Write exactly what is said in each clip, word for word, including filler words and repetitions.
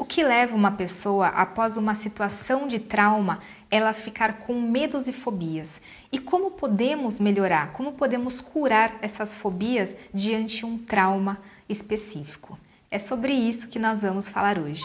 O que leva uma pessoa, após uma situação de trauma, ela ficar com medos e fobias? E como podemos melhorar, como podemos curar essas fobias diante de um trauma específico? É sobre isso que nós vamos falar hoje.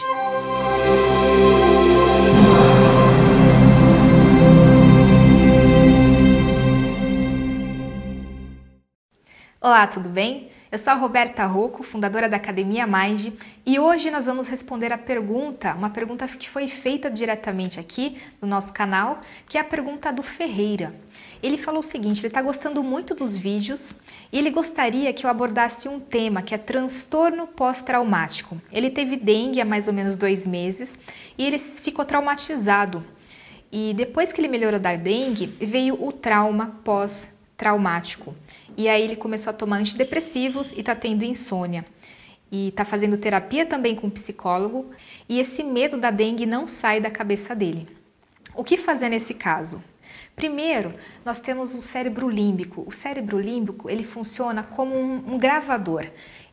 Olá, tudo bem? Eu sou a Roberta Rocco, fundadora da Academia Mind, e hoje nós vamos responder a pergunta, uma pergunta que foi feita diretamente aqui no nosso canal, que é a pergunta do Ferreira. Ele falou o seguinte: ele está gostando muito dos vídeos e ele gostaria que eu abordasse um tema que é transtorno pós-traumático. Ele teve dengue há mais ou menos dois meses e ele ficou traumatizado. E depois que ele melhorou da dengue, veio o trauma pós-traumático. traumático. E aí ele começou a tomar antidepressivos e tá tendo insônia. E tá fazendo terapia também com um psicólogo, e esse medo da dengue não sai da cabeça dele. O que fazer nesse caso? Primeiro, nós temos o cérebro límbico. O cérebro límbico, ele funciona como um, um gravador.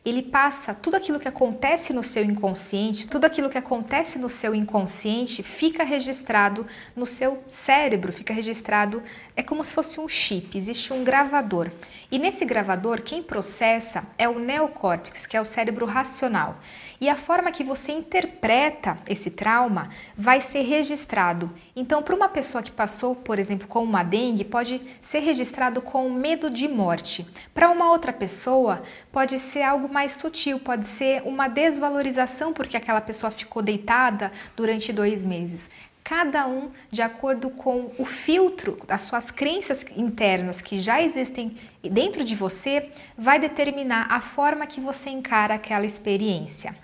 Ele passa tudo aquilo que acontece no seu inconsciente, tudo aquilo que acontece no seu inconsciente fica registrado no seu cérebro, fica registrado, é como se fosse um chip, existe um gravador. E nesse gravador, quem processa é o neocórtex, que é o cérebro racional. E a forma que você interpreta esse trauma vai ser registrado. Então, para uma pessoa que passou, por exemplo, com uma dengue, pode ser registrado com medo de morte. Para uma outra pessoa, pode ser algo mais sutil, pode ser uma desvalorização porque aquela pessoa ficou deitada durante dois meses. Cada um de acordo com o filtro, as suas crenças internas que já existem dentro de você, vai determinar a forma que você encara aquela experiência.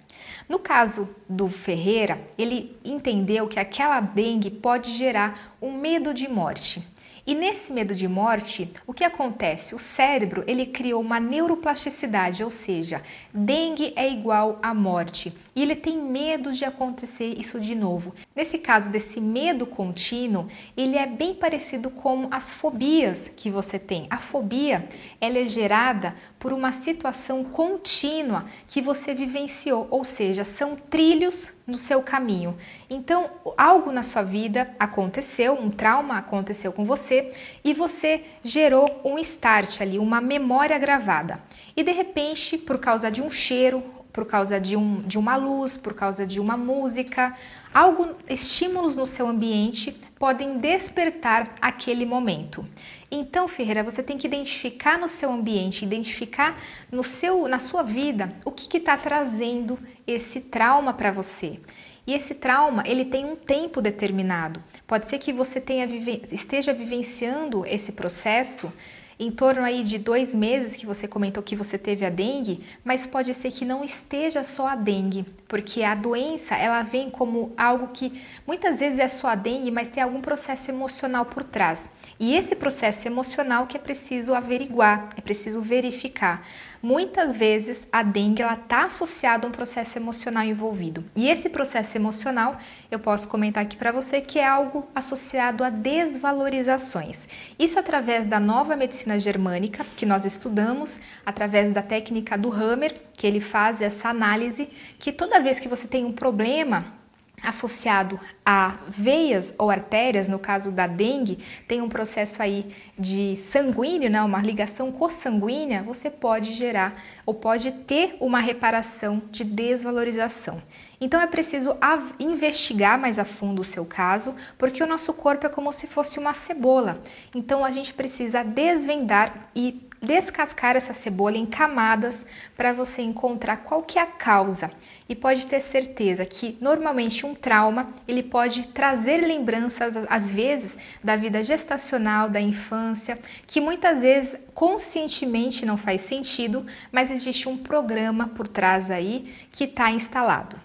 No caso do Ferreira, ele entendeu que aquela dengue pode gerar um medo de morte. E nesse medo de morte, o que acontece? O cérebro, ele criou uma neuroplasticidade, ou seja, dengue é igual à morte. E ele tem medo de acontecer isso de novo. Nesse caso desse medo contínuo, ele é bem parecido com as fobias que você tem. A fobia, ela é gerada por uma situação contínua que você vivenciou, ou seja, são trilhos no seu caminho. Então, algo na sua vida aconteceu, um trauma aconteceu com você e você gerou um start ali, uma memória gravada. E de repente, por causa de um cheiro, por causa de, um, de uma luz, por causa de uma música, algo, estímulos no seu ambiente podem despertar aquele momento. Então, Ferreira, você tem que identificar no seu ambiente, identificar no seu, na sua vida o que está trazendo esse trauma para você. E esse trauma, ele tem um tempo determinado. Pode ser que você tenha vive... esteja vivenciando esse processo em torno aí de dois meses que você comentou que você teve a dengue, mas pode ser que não esteja só a dengue, porque a doença, ela vem como algo que muitas vezes é só a dengue, mas tem algum processo emocional por trás. E esse processo emocional que é preciso averiguar, é preciso verificar. Muitas vezes a dengue está associada a um processo emocional envolvido. E esse processo emocional, eu posso comentar aqui para você, que é algo associado a desvalorizações. Isso através da nova medicina germânica, que nós estudamos, através da técnica do Hammer, que ele faz essa análise, que toda vez que você tem um problema associado a veias ou artérias, no caso da dengue, tem um processo aí de sanguíneo, né? Uma ligação co-sanguínea, você pode gerar ou pode ter uma reparação de desvalorização. Então é preciso investigar mais a fundo o seu caso, porque o nosso corpo é como se fosse uma cebola. Então a gente precisa desvendar e descascar essa cebola em camadas para você encontrar qual que é a causa. E pode ter certeza que normalmente um trauma, ele pode trazer lembranças às vezes da vida gestacional, da infância, que muitas vezes conscientemente não faz sentido, mas existe um programa por trás aí que está instalado.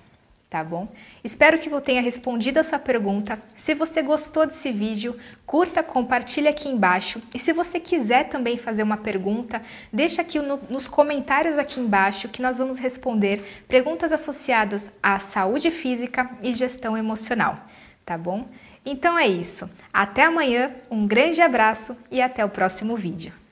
Tá bom? Espero que eu tenha respondido a sua pergunta. Se você gostou desse vídeo, curta, compartilha aqui embaixo. E se você quiser também fazer uma pergunta, deixa aqui no, nos comentários aqui embaixo que nós vamos responder perguntas associadas à saúde física e gestão emocional. Tá bom? Então é isso. Até amanhã, um grande abraço e até o próximo vídeo.